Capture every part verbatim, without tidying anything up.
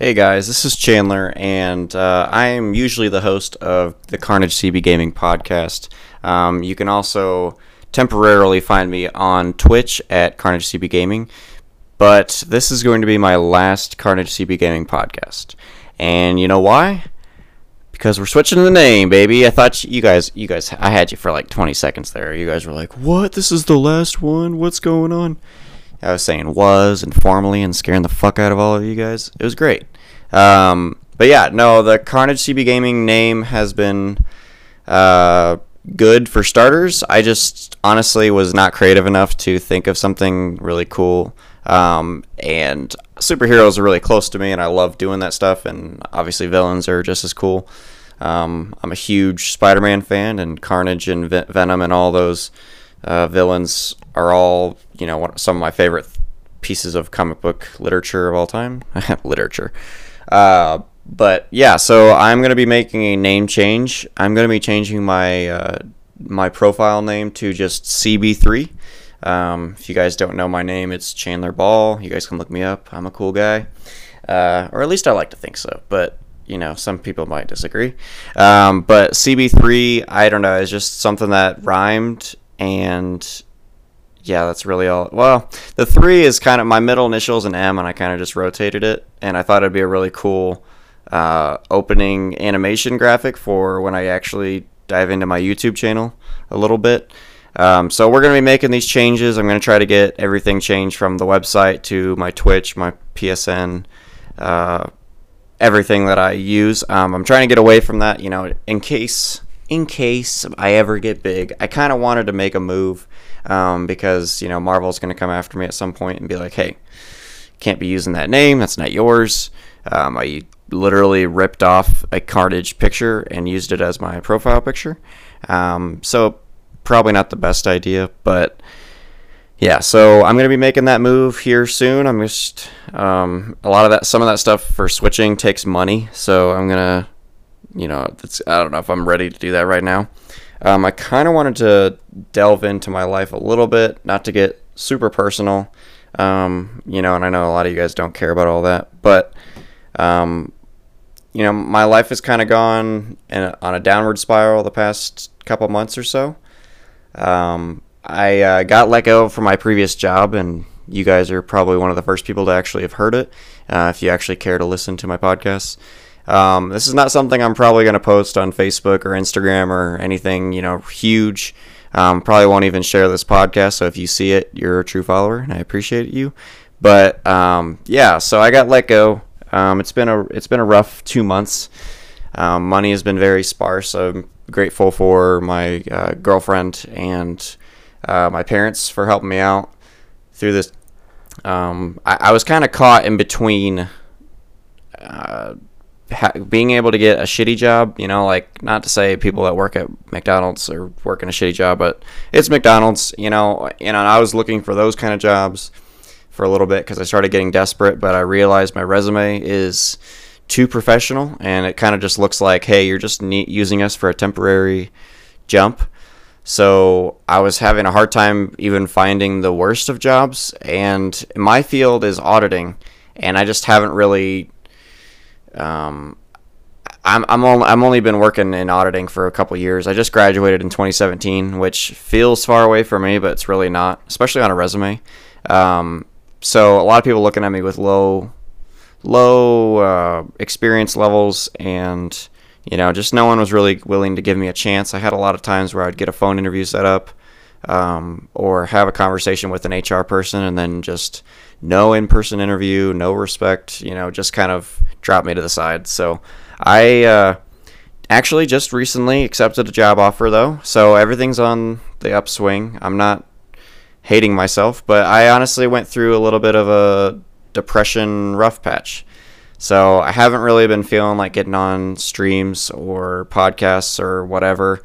Hey guys, this is Chandler, and uh, I am usually the host of the Carnage C B Gaming podcast. Um, you can also temporarily find me on Twitch at Carnage C B Gaming, but this is going to be my last Carnage C B Gaming podcast. And you know why? Because we're switching the name, baby. I thought you guys, you guys, I had you for like twenty seconds there. You guys were like, what? This is the last one? What's going on? I was saying was and formally and scaring the fuck out of all of you guys. It was great. Um, but yeah, no, the Carnage C B Gaming name has been uh, good for starters. I just honestly was not creative enough to think of something really cool. Um, and superheroes are really close to me, and I love doing that stuff. And obviously villains are just as cool. Um, I'm a huge Spider-Man fan, and Carnage and Ven- Venom and all those Uh, villains are all, you know, some of my favorite th- pieces of comic book literature of all time. literature. Uh, but yeah, so I'm going to be making a name change. I'm going to be changing my uh, my profile name to just C B three. Um, if you guys don't know my name, it's Chandler Ball. You guys can look me up. I'm a cool guy. Uh, or at least I like to think so. But you know, some people might disagree. Um, but C B three, I don't know, it's just something that rhymed. And yeah, that's really all. Well, the three is kind of my middle initials and M, and I kind of just rotated it. And I thought it'd be a really cool uh, opening animation graphic for when I actually dive into my YouTube channel a little bit. Um, so we're going to be making these changes. I'm going to try to get everything changed from the website to my Twitch, my P S N, uh, everything that I use. Um, I'm trying to get away from that, you know, in case. In case I ever get big. I kind of wanted to make a move um, because, you know, Marvel's going to come after me at some point and be like, hey, can't be using that name. That's not yours. Um, I literally ripped off a Carnage picture and used it as my profile picture. Um, so probably not the best idea, but yeah, so I'm going to be making that move here soon. I'm just, um, a lot of that, some of that stuff for switching takes money. So I'm going to, you know, that's, I don't know if I'm ready to do that right now. Um, I kind of wanted to delve into my life a little bit, not to get super personal, um, you know, and I know a lot of you guys don't care about all that, but, um, you know, my life has kind of gone in, on a downward spiral the past couple months or so. Um, I uh, got let go from my previous job, and you guys are probably one of the first people to actually have heard it, uh, if you actually care to listen to my podcasts. Um, this is not something I'm probably going to post on Facebook or Instagram or anything, you know, huge. Um, probably won't even share this podcast. So if you see it, you're a true follower and I appreciate you. But, um, yeah, so I got let go. Um, it's been a, it's been a rough two months. Um, money has been very sparse. I'm grateful for my, uh, girlfriend and, uh, my parents for helping me out through this. Um, I, I was kind of caught in between, uh, being able to get a shitty job, you know, like, not to say people that work at McDonald's are working a shitty job, but it's McDonald's, you know, and I was looking for those kind of jobs for a little bit because I started getting desperate, but I realized my resume is too professional, and it kind of just looks like, hey, you're just ne- using us for a temporary jump. So I was having a hard time even finding the worst of jobs, and my field is auditing, and I just haven't really... Um, I'm I'm only I'm only been working in auditing for a couple of years. I just graduated in twenty seventeen, which feels far away for me, but it's really not, especially on a resume. Um, so a lot of people looking at me with low, low uh, experience levels, and you know, just no one was really willing to give me a chance. I had a lot of times where I'd get a phone interview set up, um, or have a conversation with an H R person, and then just no in-person interview, no respect. You know, just kind of drop me to the side. So I uh, actually just recently accepted a job offer, though, so everything's on the upswing. I'm not hating myself, but I honestly went through a little bit of a depression rough patch. So I haven't really been feeling like getting on streams or podcasts or whatever.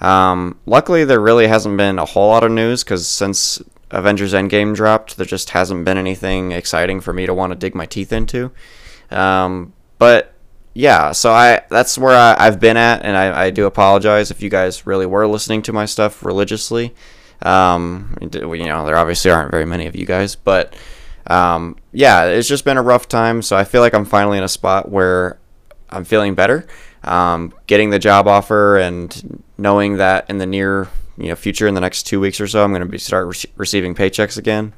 Um, luckily, there really hasn't been a whole lot of news because since Avengers Endgame dropped, there just hasn't been anything exciting for me to want to dig my teeth into. Um, but yeah, so I, that's where I, I've been at. And I, I do apologize if you guys really were listening to my stuff religiously. Um, you know, there obviously aren't very many of you guys, but, um, yeah, it's just been a rough time. So I feel like I'm finally in a spot where I'm feeling better. Um, getting the job offer and knowing that in the near you know future, in the next two weeks or so, I'm going to be start re- receiving paychecks again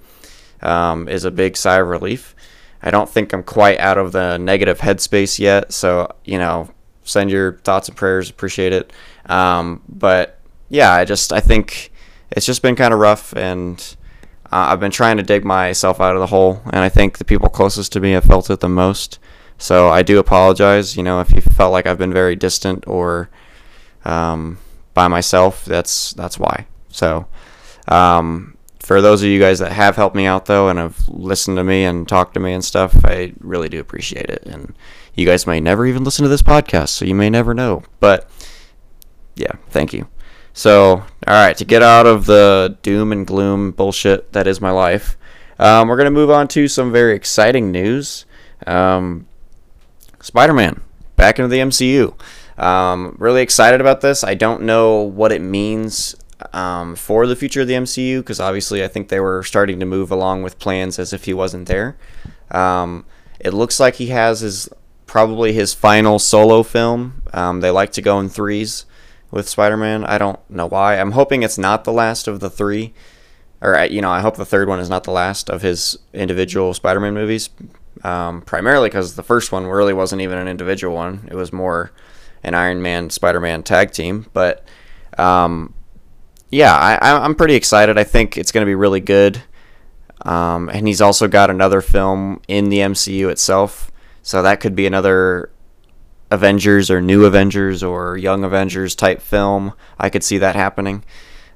um, is a big sigh of relief. I don't think I'm quite out of the negative headspace yet. So, you know, send your thoughts and prayers. Appreciate it. Um, but yeah, I just, I think it's just been kind of rough, and uh, I've been trying to dig myself out of the hole. And I think the people closest to me have felt it the most. So I do apologize. You know, if you felt like I've been very distant or, um, by myself, that's, that's why. So, um, for those of you guys that have helped me out, though, and have listened to me and talked to me and stuff, I really do appreciate it. And you guys may never even listen to this podcast, so you may never know. But, yeah, thank you. So, all right, to get out of the doom and gloom bullshit that is my life, um, we're going to move on to some very exciting news. Um, Spider-Man, back into the M C U. Um, really excited about this. I don't know what it means Um, for the future of the M C U, because obviously I think they were starting to move along with plans as if he wasn't there. Um, it looks like he has his probably his final solo film. Um, they like to go in threes with Spider-Man. I don't know why. I'm hoping it's not the last of the three, or you know, I hope the third one is not the last of his individual Spider-Man movies. Um, primarily because the first one really wasn't even an individual one; it was more an Iron Man Spider-Man tag team. But um, Yeah, I, I'm pretty excited. I think it's going to be really good. Um, and he's also got another film in the M C U itself. So that could be another Avengers or New Avengers or Young Avengers type film. I could see that happening.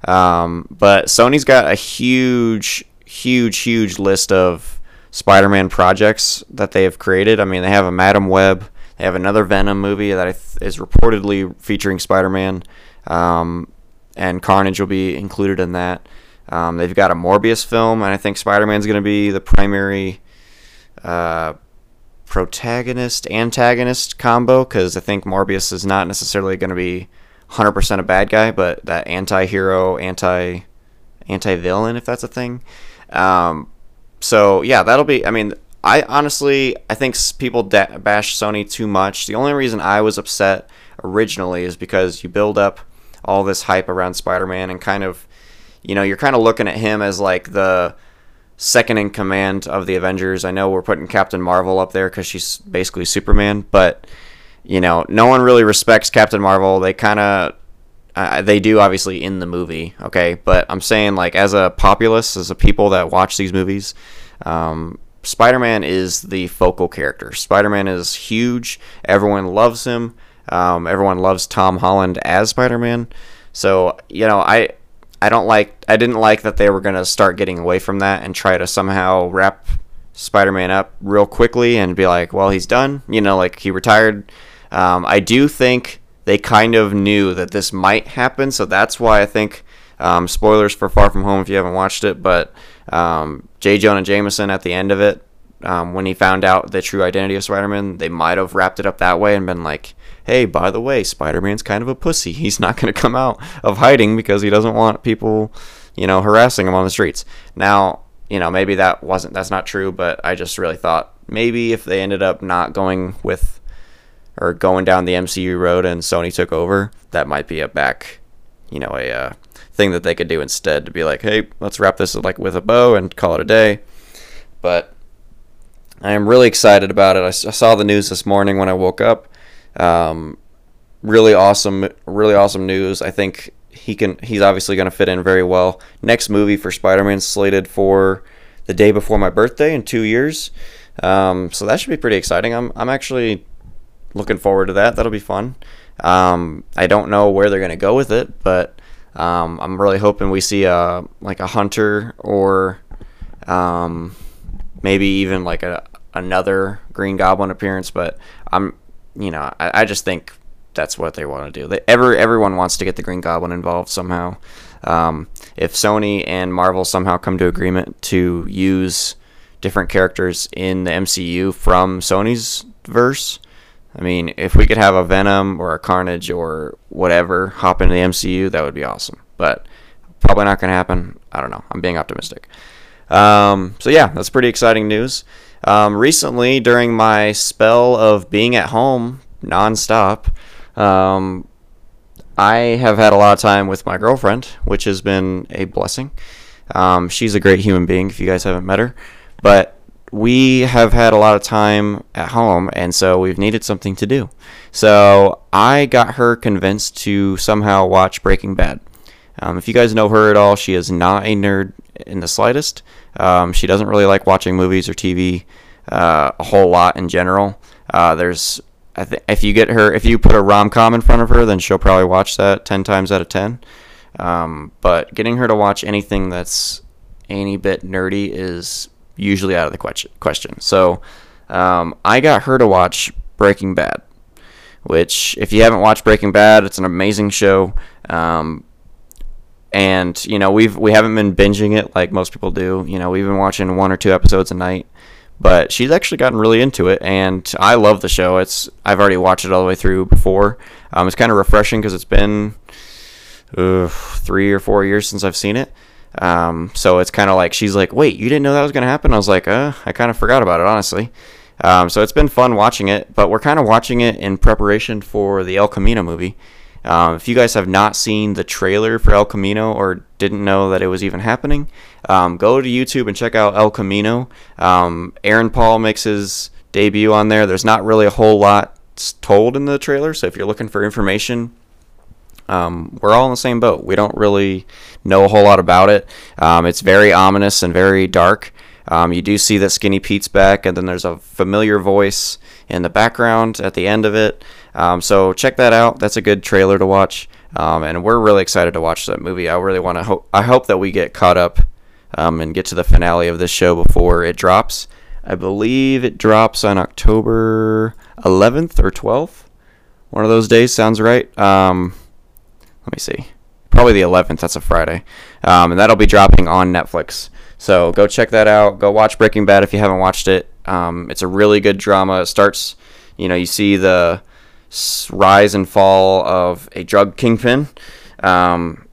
Um, but Sony's got a huge, huge, huge list of Spider-Man projects that they have created. I mean, they have a Madam Web. They have another Venom movie that is reportedly featuring Spider-Man. Um and Carnage will be included in that. Um, they've got a Morbius film, and I think Spider-Man's going to be the primary uh, protagonist-antagonist combo, because I think Morbius is not necessarily going to be one hundred percent a bad guy, but that anti-hero, anti, anti-villain, if that's a thing. Um, so, yeah, that'll be... I mean, I honestly, I think people da- bash Sony too much. The only reason I was upset originally is because you build up all this hype around Spider-Man, and kind of, you know, you're kind of looking at him as like the second in command of the Avengers. I know we're putting Captain Marvel up there because she's basically Superman, but you know, no one really respects Captain Marvel. They kind of, uh, they do obviously in the movie, okay, but I'm saying like as a populace, as a people that watch these movies, um, Spider-Man is the focal character. Spider-Man is huge. Everyone loves him. Um, everyone loves Tom Holland as Spider-Man. So, you know, I I don't like I didn't like that they were going to start getting away from that and try to somehow wrap Spider-Man up real quickly and be like, well, he's done, you know, like he retired. Um, I do think they kind of knew that this might happen, so that's why I think um, spoilers for Far From Home if you haven't watched it, but um, J. Jonah Jameson at the end of it, um, when he found out the true identity of Spider-Man, they might have wrapped it up that way and been like, hey, by the way, Spider-Man's kind of a pussy. He's not going to come out of hiding because he doesn't want people, you know, harassing him on the streets. Now, you know, maybe that wasn't, that's not true, but I just really thought maybe if they ended up not going with or going down the M C U road and Sony took over, that might be a back, you know, a uh, thing that they could do instead to be like, hey, let's wrap this like with a bow and call it a day. But I am really excited about it. I saw the news this morning when I woke up. Um, really awesome, really awesome news. I think he can, he's obviously going to fit in very well. Next movie for Spider-Man slated for the day before my birthday in two years. Um, so that should be pretty exciting. I'm, I'm actually looking forward to that. That'll be fun. Um, I don't know where they're going to go with it, but, um, I'm really hoping we see a, like a Hunter or, um, maybe even like a, another Green Goblin appearance, but I'm, You know, I, I just think that's what they want to do. They, every, everyone wants to get the Green Goblin involved somehow. Um, if Sony and Marvel somehow come to agreement to use different characters in the M C U from Sony's verse, I mean, if we could have a Venom or a Carnage or whatever hop into the M C U, that would be awesome. But probably not going to happen. I don't know. I'm being optimistic. Um, so yeah, that's pretty exciting news. Um, recently, during my spell of being at home nonstop, um, I have had a lot of time with my girlfriend, which has been a blessing. Um, she's a great human being, if you guys haven't met her. But we have had a lot of time at home, and so we've needed something to do. So I got her convinced to somehow watch Breaking Bad. Um, if you guys know her at all, she is not a nerd in the slightest. Um, she doesn't really like watching movies or T V uh, a whole lot in general. Uh, there's, I th- if you get her, if you put a rom-com in front of her, then she'll probably watch that ten times out of ten. Um, but getting her to watch anything that's any bit nerdy is usually out of the que- question. So um, I got her to watch Breaking Bad, which, if you haven't watched Breaking Bad, it's an amazing show. Um, and, you know, we've, we haven't been binging it like most people do. You know, we've been watching one or two episodes a night. But she's actually gotten really into it, and I love the show. It's I've already watched it all the way through before. Um, it's kind of refreshing because it's been uh, three or four years since I've seen it. Um, so it's kind of like, she's like, wait, you didn't know that was going to happen? I was like, uh, I kind of forgot about it, honestly. Um, so it's been fun watching it, but we're kind of watching it in preparation for the El Camino movie. Um, if you guys have not seen the trailer for El Camino or didn't know that it was even happening, um, go to YouTube and check out El Camino. Um, Aaron Paul makes his debut on there. There's not really a whole lot told in the trailer, so if you're looking for information, um, we're all in the same boat. We don't really know a whole lot about it. Um, it's very ominous and very dark. Um, you do see that Skinny Pete's back, and then there's a familiar voice in the background at the end of it. Um, so check that out. That's a good trailer to watch, um, and we're really excited to watch that movie. I really want to hope. I hope that we get caught up um, and get to the finale of this show before it drops. I believe it drops on October eleventh or twelfth. One of those days sounds right. Um, let me see. Probably the eleventh. That's a Friday, um, and that'll be dropping on Netflix. So go check that out. Go watch Breaking Bad if you haven't watched it. Um, it's a really good drama. It starts, you know, you see the rise and fall of a drug kingpin, um,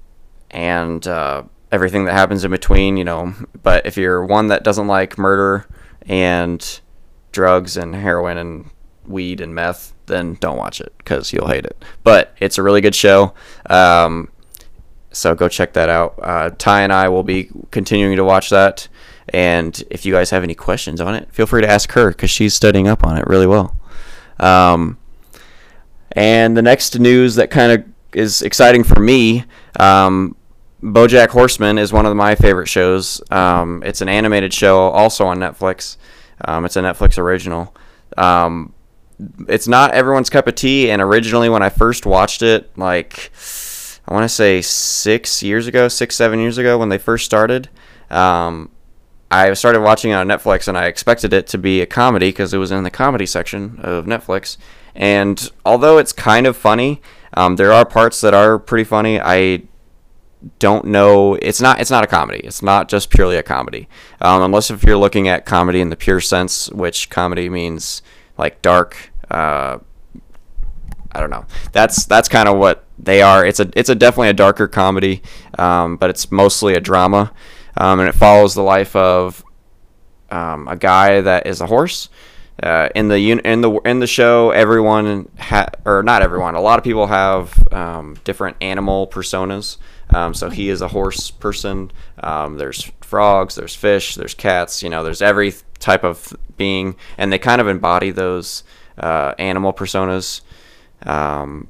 and uh, everything that happens in between, you know. But if you're one that doesn't like murder and drugs and heroin and weed and meth, then don't watch it because you'll hate it. But it's a really good show. Um, So go check that out. Uh, Ty and I will be continuing to watch that. And if you guys have any questions on it, feel free to ask her because she's studying up on it really well. Um, and the next news that kind of is exciting for me, um, BoJack Horseman is one of my favorite shows. Um, it's an animated show also on Netflix. Um, it's a Netflix original. Um, it's not everyone's cup of tea. And originally when I first watched it, like... I want to say six years ago, six, seven years ago when they first started. Um, I started watching it on Netflix, and I expected it to be a comedy because it was in the comedy section of Netflix. And although it's kind of funny, um, there are parts that are pretty funny. I don't know. It's not It's not a comedy. It's not just purely a comedy. Um, unless if you're looking at comedy in the pure sense, which comedy means like dark, uh, I don't know. That's that's kind of what they are. It's a it's a definitely a darker comedy, um, but it's mostly a drama, um, and it follows the life of um, a guy that is a horse. Uh, in the in the in the show, everyone ha- or not everyone, a lot of people have um, different animal personas. Um, so he is a horse person. Um, there's frogs, there's fish, there's cats. You know, there's every type of being, and they kind of embody those uh, animal personas. Um,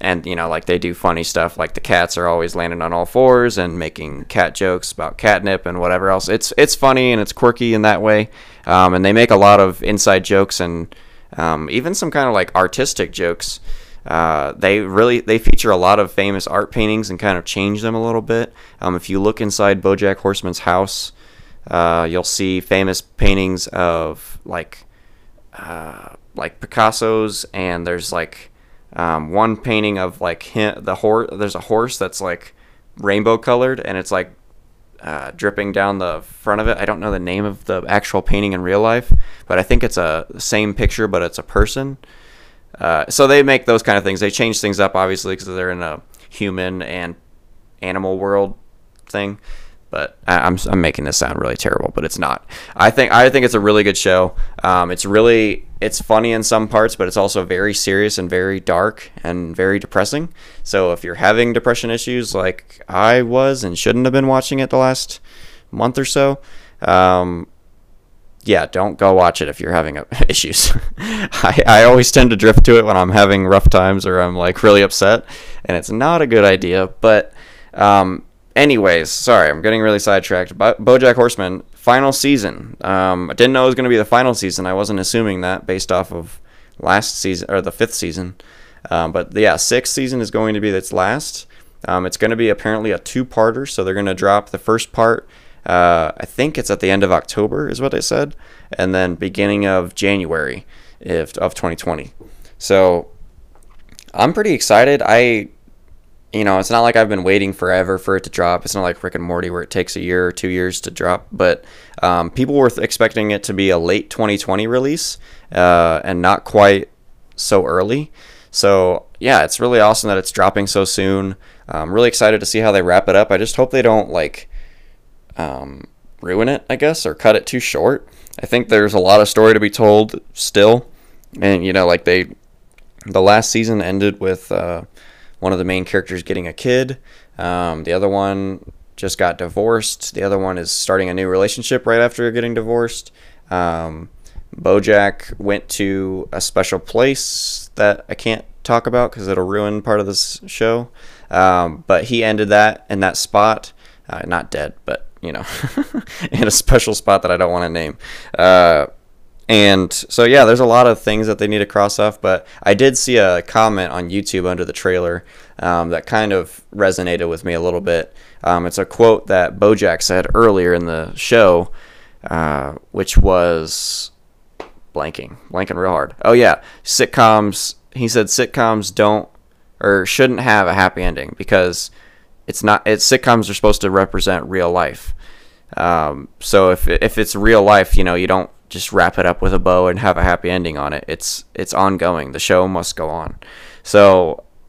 and you know, like they do funny stuff, like the cats are always landing on all fours and making cat jokes about catnip and whatever else. It's, it's funny and it's quirky in that way. Um, and they make a lot of inside jokes and, um, even some kind of like artistic jokes. Uh, they really, they feature a lot of famous art paintings and kind of change them a little bit. Um, if you look inside BoJack Horseman's house, uh, you'll see famous paintings of like, uh, like Picasso's, and there's like um, one painting of like him, the horse. There's a horse that's like rainbow colored, and it's like uh, dripping down the front of it. I don't know the name of the actual painting in real life, but I think it's a same picture, but it's a person. Uh, so they make those kind of things. They change things up, obviously, because they're in a human and animal world thing. But I'm I'm making this sound really terrible, but it's not. I think I think it's a really good show. Um, it's really it's funny in some parts, but it's also very serious and very dark and very depressing. So if you're having depression issues like I was and shouldn't have been watching it the last month or so, um, yeah, don't go watch it if you're having issues. I I always tend to drift to it when I'm having rough times or I'm like really upset, and it's not a good idea. But um. Anyways, sorry, I'm getting really sidetracked. Bo- BoJack Horseman, final season. Um, I didn't know it was going to be the final season. I wasn't assuming that based off of last season, or the fifth season. Um, but yeah, sixth season is going to be its last. Um, it's going to be apparently a two-parter, so they're going to drop the first part. Uh, I think it's at the end of October is what they said, and then beginning of January if, of twenty twenty. So I'm pretty excited. I... You know, it's not like I've been waiting forever for it to drop. It's not like Rick and Morty where it takes a year or two years to drop. But um, people were th- expecting it to be a late twenty twenty release uh, and not quite so early. So, yeah, it's really awesome that it's dropping so soon. I'm really excited to see how they wrap it up. I just hope they don't, like, um, ruin it, I guess, or cut it too short. I think there's a lot of story to be told still. And, you know, like they, the last season ended with... Uh, One of the main characters getting a kid. Um, the other one just got divorced. The other one is starting a new relationship right after getting divorced. Um, BoJack went to a special place that I can't talk about because it'll ruin part of this show. Um, but he ended that in that spot. Uh, not dead, but, you know, in a special spot that I don't want to name. Uh, And so, yeah, there's a lot of things that they need to cross off, but I did see a comment on YouTube under the trailer um, that kind of resonated with me a little bit. Um, it's a quote that BoJack said earlier in the show, uh, which was blanking, blanking real hard. Oh, yeah, sitcoms, he said sitcoms don't or shouldn't have a happy ending because it's not, it's sitcoms are supposed to represent real life. Um, so if if it's real life, you know, you don't just wrap it up with a bow and have a happy ending on it. It's it's ongoing. The show must go on. So,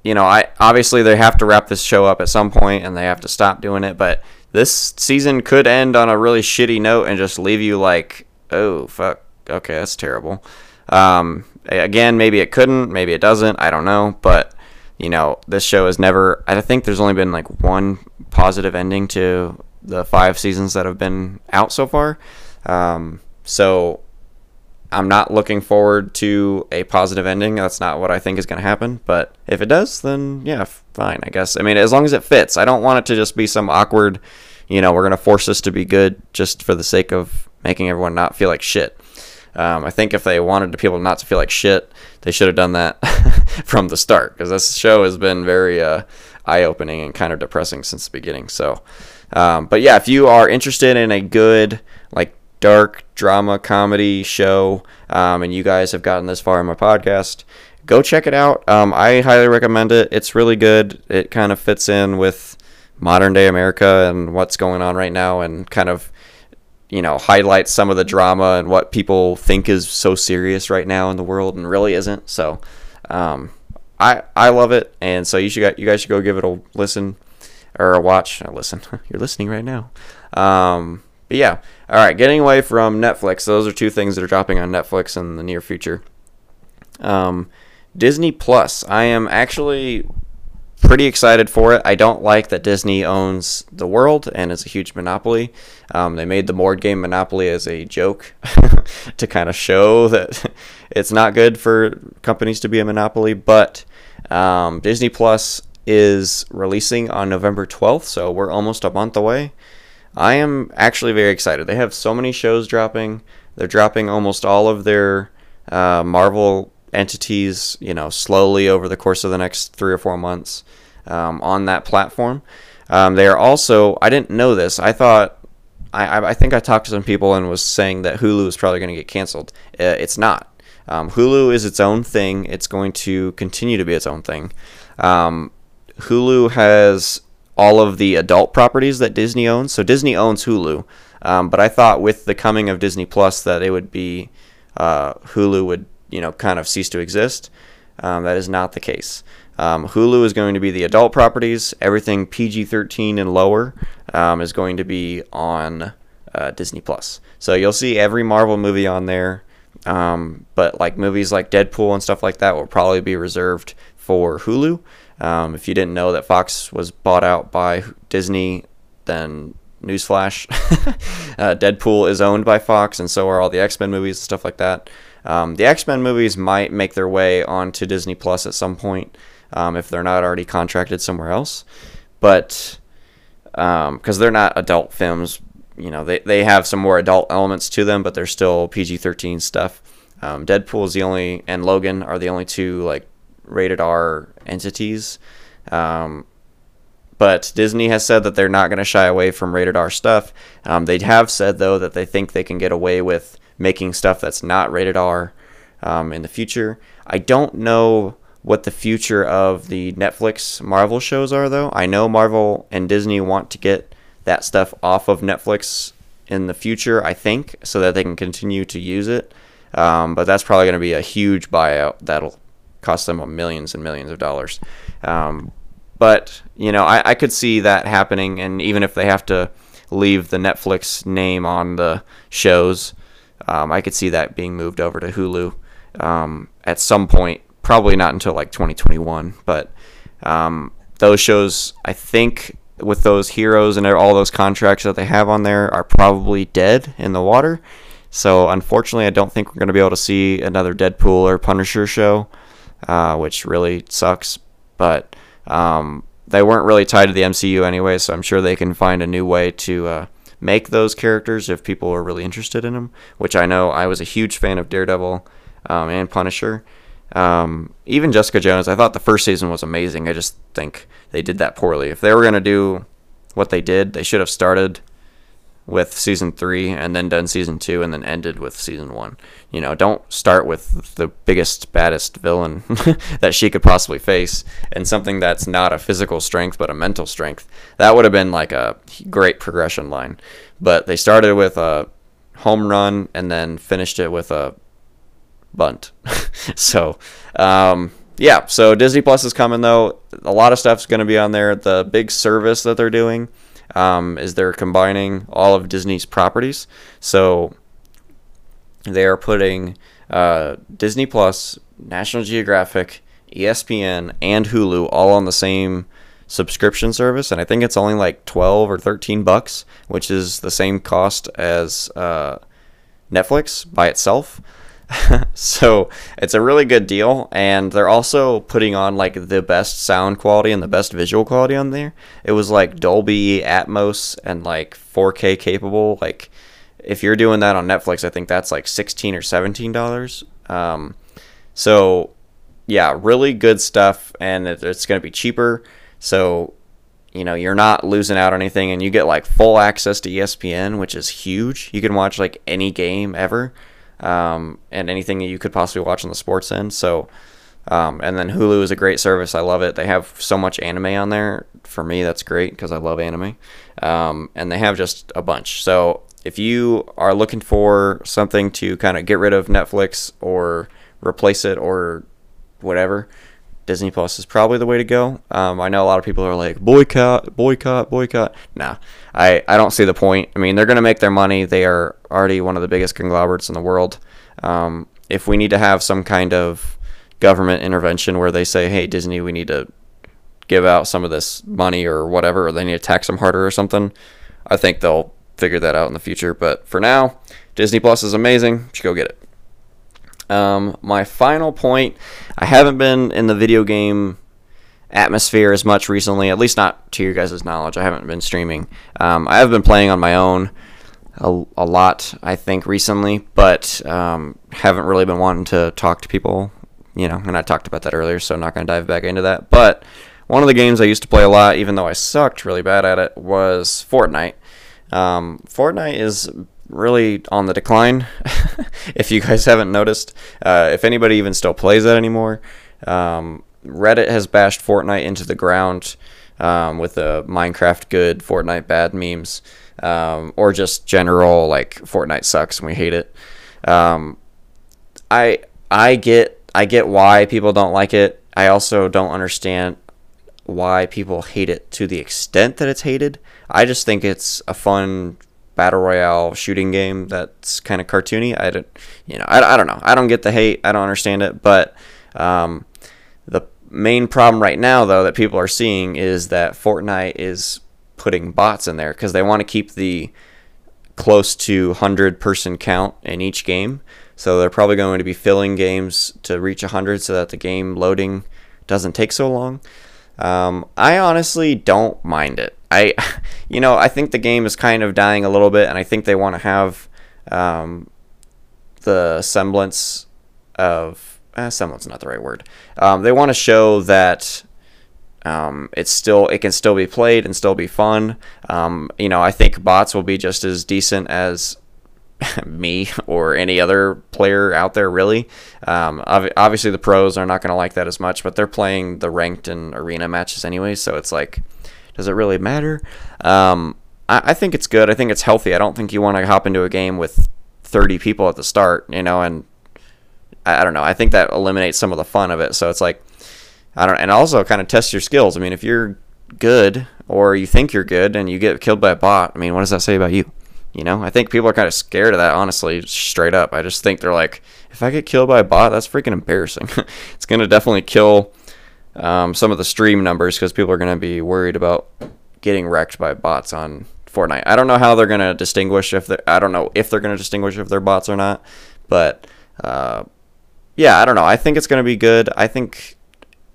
you know, I obviously they have to wrap this show up at some point and they have to stop doing it, but this season could end on a really shitty note and just leave you like, oh, fuck, okay, that's terrible. Um, again, maybe it couldn't, maybe it doesn't, I don't know, but, you know, this show has never, I think there's only been like one positive ending to the five seasons that have been out so far. Um... So I'm not looking forward to a positive ending. That's not what I think is going to happen. But if it does, then yeah, fine, I guess. I mean, as long as it fits. I don't want it to just be some awkward, you know, we're going to force this to be good just for the sake of making everyone not feel like shit. Um, I think if they wanted people not to feel like shit, they should have done that from the start. Because this show has been very uh, eye-opening and kind of depressing since the beginning. So, um, but yeah, if you are interested in a good, like, dark drama comedy show, um, and you guys have gotten this far in my podcast, go check it out. Um, I highly recommend it. It's really good. It kind of fits in with modern day America and what's going on right now and kind of, you know, highlights some of the drama and what people think is so serious right now in the world and really isn't. So um, I I love it. And so you should you guys should go give it a listen or a watch. Not listen. You're listening right now. Um But yeah, all right, getting away from Netflix. Those are two things that are dropping on Netflix in the near future. Um, Disney Plus. I am actually pretty excited for it. I don't like that Disney owns the world and is a huge monopoly. Um, they made the board game Monopoly as a joke to kind of show that it's not good for companies to be a monopoly. But um, Disney Plus is releasing on November twelfth, so we're almost a month away. I am actually very excited. They have so many shows dropping. They're dropping almost all of their uh, Marvel entities, you know, slowly over the course of the next three or four months um, on that platform. Um, they are also, I didn't know this. I thought, I, I think I talked to some people and was saying that Hulu is probably going to get canceled. Uh, it's not. Um, Hulu is its own thing. It's going to continue to be its own thing. Um, Hulu has all of the adult properties that Disney owns. So Disney owns Hulu, um, but I thought with the coming of Disney Plus that it would be uh, Hulu would you know kind of cease to exist. Um, that is not the case. Um, Hulu is going to be the adult properties, everything P G thirteen and lower, um, is going to be on uh, Disney Plus. So you'll see every Marvel movie on there, um, but like movies like Deadpool and stuff like that will probably be reserved for Hulu. Um, if you didn't know that Fox was bought out by Disney, then newsflash, uh, Deadpool is owned by Fox, and so are all the X-Men movies and stuff like that. Um, the X-Men movies might make their way onto Disney Plus at some point, um, if they're not already contracted somewhere else. But um, because they're not adult films, you know, they, they have some more adult elements to them, but they're still P G thirteen stuff. Um, Deadpool is the only, and Logan are the only two like rated R entities, um, but Disney has said that they're not going to shy away from rated R stuff. Um, they have said though that they think they can get away with making stuff that's not rated R um, in the future. I don't know what the future of the Netflix Marvel shows are though. I know Marvel and Disney want to get that stuff off of Netflix in the future, I think, so that they can continue to use it, um, but that's probably going to be a huge buyout that'll cost them millions and millions of dollars. Um, but, you know, I, I could see that happening, and even if they have to leave the Netflix name on the shows, um, I could see that being moved over to Hulu um, at some point, probably not until like twenty twenty-one, but um, those shows, I think, with those heroes and all those contracts that they have on there are probably dead in the water. So, unfortunately, I don't think we're going to be able to see another Deadpool or Punisher show. Uh, which really sucks, but um, they weren't really tied to the M C U anyway, so I'm sure they can find a new way to uh, make those characters if people are really interested in them, which I know I was a huge fan of Daredevil um, and Punisher. Um, even Jessica Jones, I thought the first season was amazing. I just think they did that poorly. If they were going to do what they did, they should have started with season three and then done season two and then ended with season one. You know, don't start with the biggest, baddest villain that she could possibly face and something that's not a physical strength but a mental strength. That would have been like a great progression line. But they started with a home run and then finished it with a bunt. So, um, yeah, so Disney Plus is coming though. A lot of stuff's going to be on there. The big service that they're doing Um, is they're combining all of Disney's properties. So they are putting uh, Disney Plus, National Geographic, E S P N, and Hulu all on the same subscription service. And I think it's only like twelve or thirteen bucks, which is the same cost as uh, Netflix by itself. So it's a really good deal, and they're also putting on like the best sound quality and the best visual quality on there. It was like Dolby Atmos and like four K capable. Like if you're doing that on Netflix, I think that's like sixteen or seventeen dollars. Um, so yeah, really good stuff, and it, it's going to be cheaper. So, you know, you're not losing out on anything, and you get like full access to E S P N, which is huge. You can watch like any game ever. Um, and anything that you could possibly watch on the sports end. So, um, and then Hulu is a great service. I love it. They have so much anime on there. For me, that's great because I love anime. Um, and they have just a bunch. So if you are looking for something to kind of get rid of Netflix or replace it or whatever, Disney Plus is probably the way to go. Um, I know a lot of people are like, boycott, boycott, boycott. Nah, I, I don't see the point. I mean, they're going to make their money. They are already one of the biggest conglomerates in the world. Um, if we need to have some kind of government intervention where they say, hey, Disney, we need to give out some of this money or whatever, or they need to tax them harder or something, I think they'll figure that out in the future. But for now, Disney Plus is amazing. You should go get it. Um, my final point, I haven't been in the video game atmosphere as much recently, at least not to your guys' knowledge. I haven't been streaming. Um, I have been playing on my own a, a lot, I think, recently, but um, haven't really been wanting to talk to people, you know, and I talked about that earlier, so I'm not going to dive back into that. But one of the games I used to play a lot, even though I sucked really bad at it, was Fortnite. Um, Fortnite is really on the decline. If you guys haven't noticed, uh, if anybody even still plays that anymore, um, Reddit has bashed Fortnite into the ground um, with the Minecraft good, Fortnite bad memes, um, or just general like Fortnite sucks and we hate it. Um, I I get I get why people don't like it. I also don't understand why people hate it to the extent that it's hated. I just think it's a fun battle royale shooting game that's kind of cartoony. I don't, you know, I, I don't know. I don't get the hate. I don't understand it. But um, the main problem right now, though, that people are seeing is that Fortnite is putting bots in there because they want to keep the close to one hundred person count in each game. So they're probably going to be filling games to reach one hundred so that the game loading doesn't take so long. Um, I honestly don't mind it. I, you know, I think the game is kind of dying a little bit, and I think they want to have um, the semblance of uh, semblance. Not the right word. Um, they want to show that um, it's still it can still be played and still be fun. Um, you know, I think bots will be just as decent as me or any other player out there, really. Um, ob- obviously, the pros are not going to like that as much, but they're playing the ranked and arena matches anyway, so it's like, does it really matter? Um, I, I think it's good. I think it's healthy. I don't think you want to hop into a game with thirty people at the start, you know, and I, I don't know. I think that eliminates some of the fun of it. So it's like, I don't, and also kind of test your skills. I mean, if you're good or you think you're good and you get killed by a bot, I mean, what does that say about you? You know, I think people are kind of scared of that, honestly, straight up. I just think they're like, if I get killed by a bot, that's freaking embarrassing. It's going to definitely kill um, some of the stream numbers because people are going to be worried about getting wrecked by bots on Fortnite. I don't know how they're going to distinguish if they're, I don't know if they're going to distinguish if they're bots or not. But, uh, yeah, I don't know. I think it's going to be good. I think,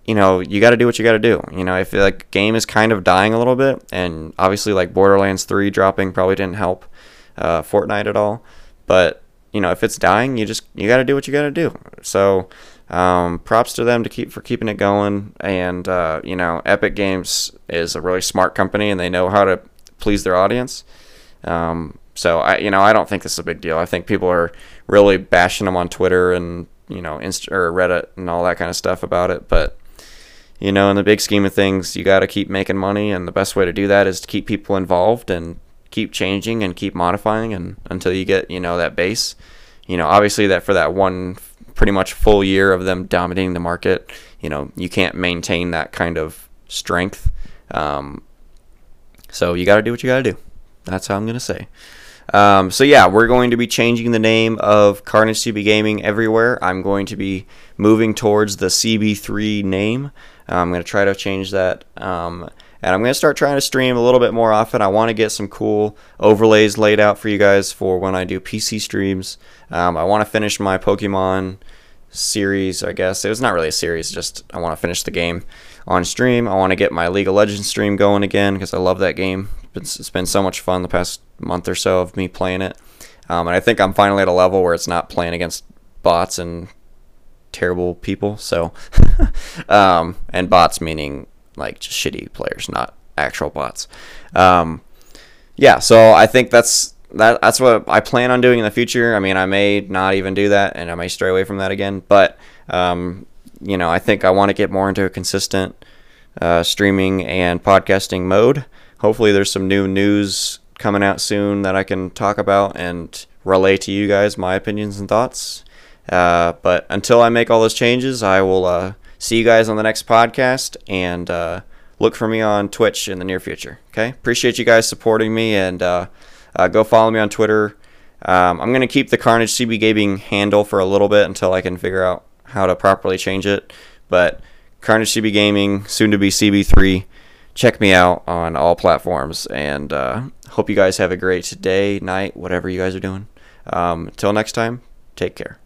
you know, you got to do what you got to do. You know, I feel like game is kind of dying a little bit. And obviously, like, Borderlands three dropping probably didn't help Uh, Fortnite at all, but you know, if it's dying, you just you got to do what you got to do. So um, props to them to keep for keeping it going. And uh, you know, Epic Games is a really smart company, and they know how to please their audience. Um, so I, you know, I don't think this is a big deal. I think people are really bashing them on Twitter and you know, Insta or Reddit and all that kind of stuff about it. But you know, in the big scheme of things, you got to keep making money, and the best way to do that is to keep people involved and keep changing and keep modifying and until you get, you know, that base. You know, obviously that for that one pretty much full year of them dominating the market, you know, you can't maintain that kind of strength. Um, so you got to do what you got to do. That's how I'm going to say. Um, so yeah, we're going to be changing the name of Carnage C B Gaming everywhere. I'm going to be moving towards the C B three name. I'm going to try to change that. Um, And I'm going to start trying to stream a little bit more often. I want to get some cool overlays laid out for you guys for when I do P C streams. Um, I want to finish my Pokemon series, I guess. It was not really a series, just I want to finish the game on stream. I want to get my League of Legends stream going again because I love that game. It's, it's been so much fun the past month or so of me playing it. Um, and I think I'm finally at a level where it's not playing against bots and terrible people. So, um, and bots meaning like just shitty players, not actual bots. Um, yeah, so I think that's that. That's what I plan on doing in the future. I mean, I may not even do that, and I may stray away from that again. But um, you know, I think I want to get more into a consistent uh, streaming and podcasting mode. Hopefully, there's some new news coming out soon that I can talk about and relay to you guys my opinions and thoughts. Uh, but until I make all those changes, I will. Uh, See you guys on the next podcast, and uh, look for me on Twitch in the near future. Okay, appreciate you guys supporting me, and uh, uh, go follow me on Twitter. Um, I'm gonna keep the Carnage C B Gaming handle for a little bit until I can figure out how to properly change it. But Carnage C B Gaming, soon to be C B three. Check me out on all platforms, and uh, hope you guys have a great day, night, whatever you guys are doing. Um, until next time, take care.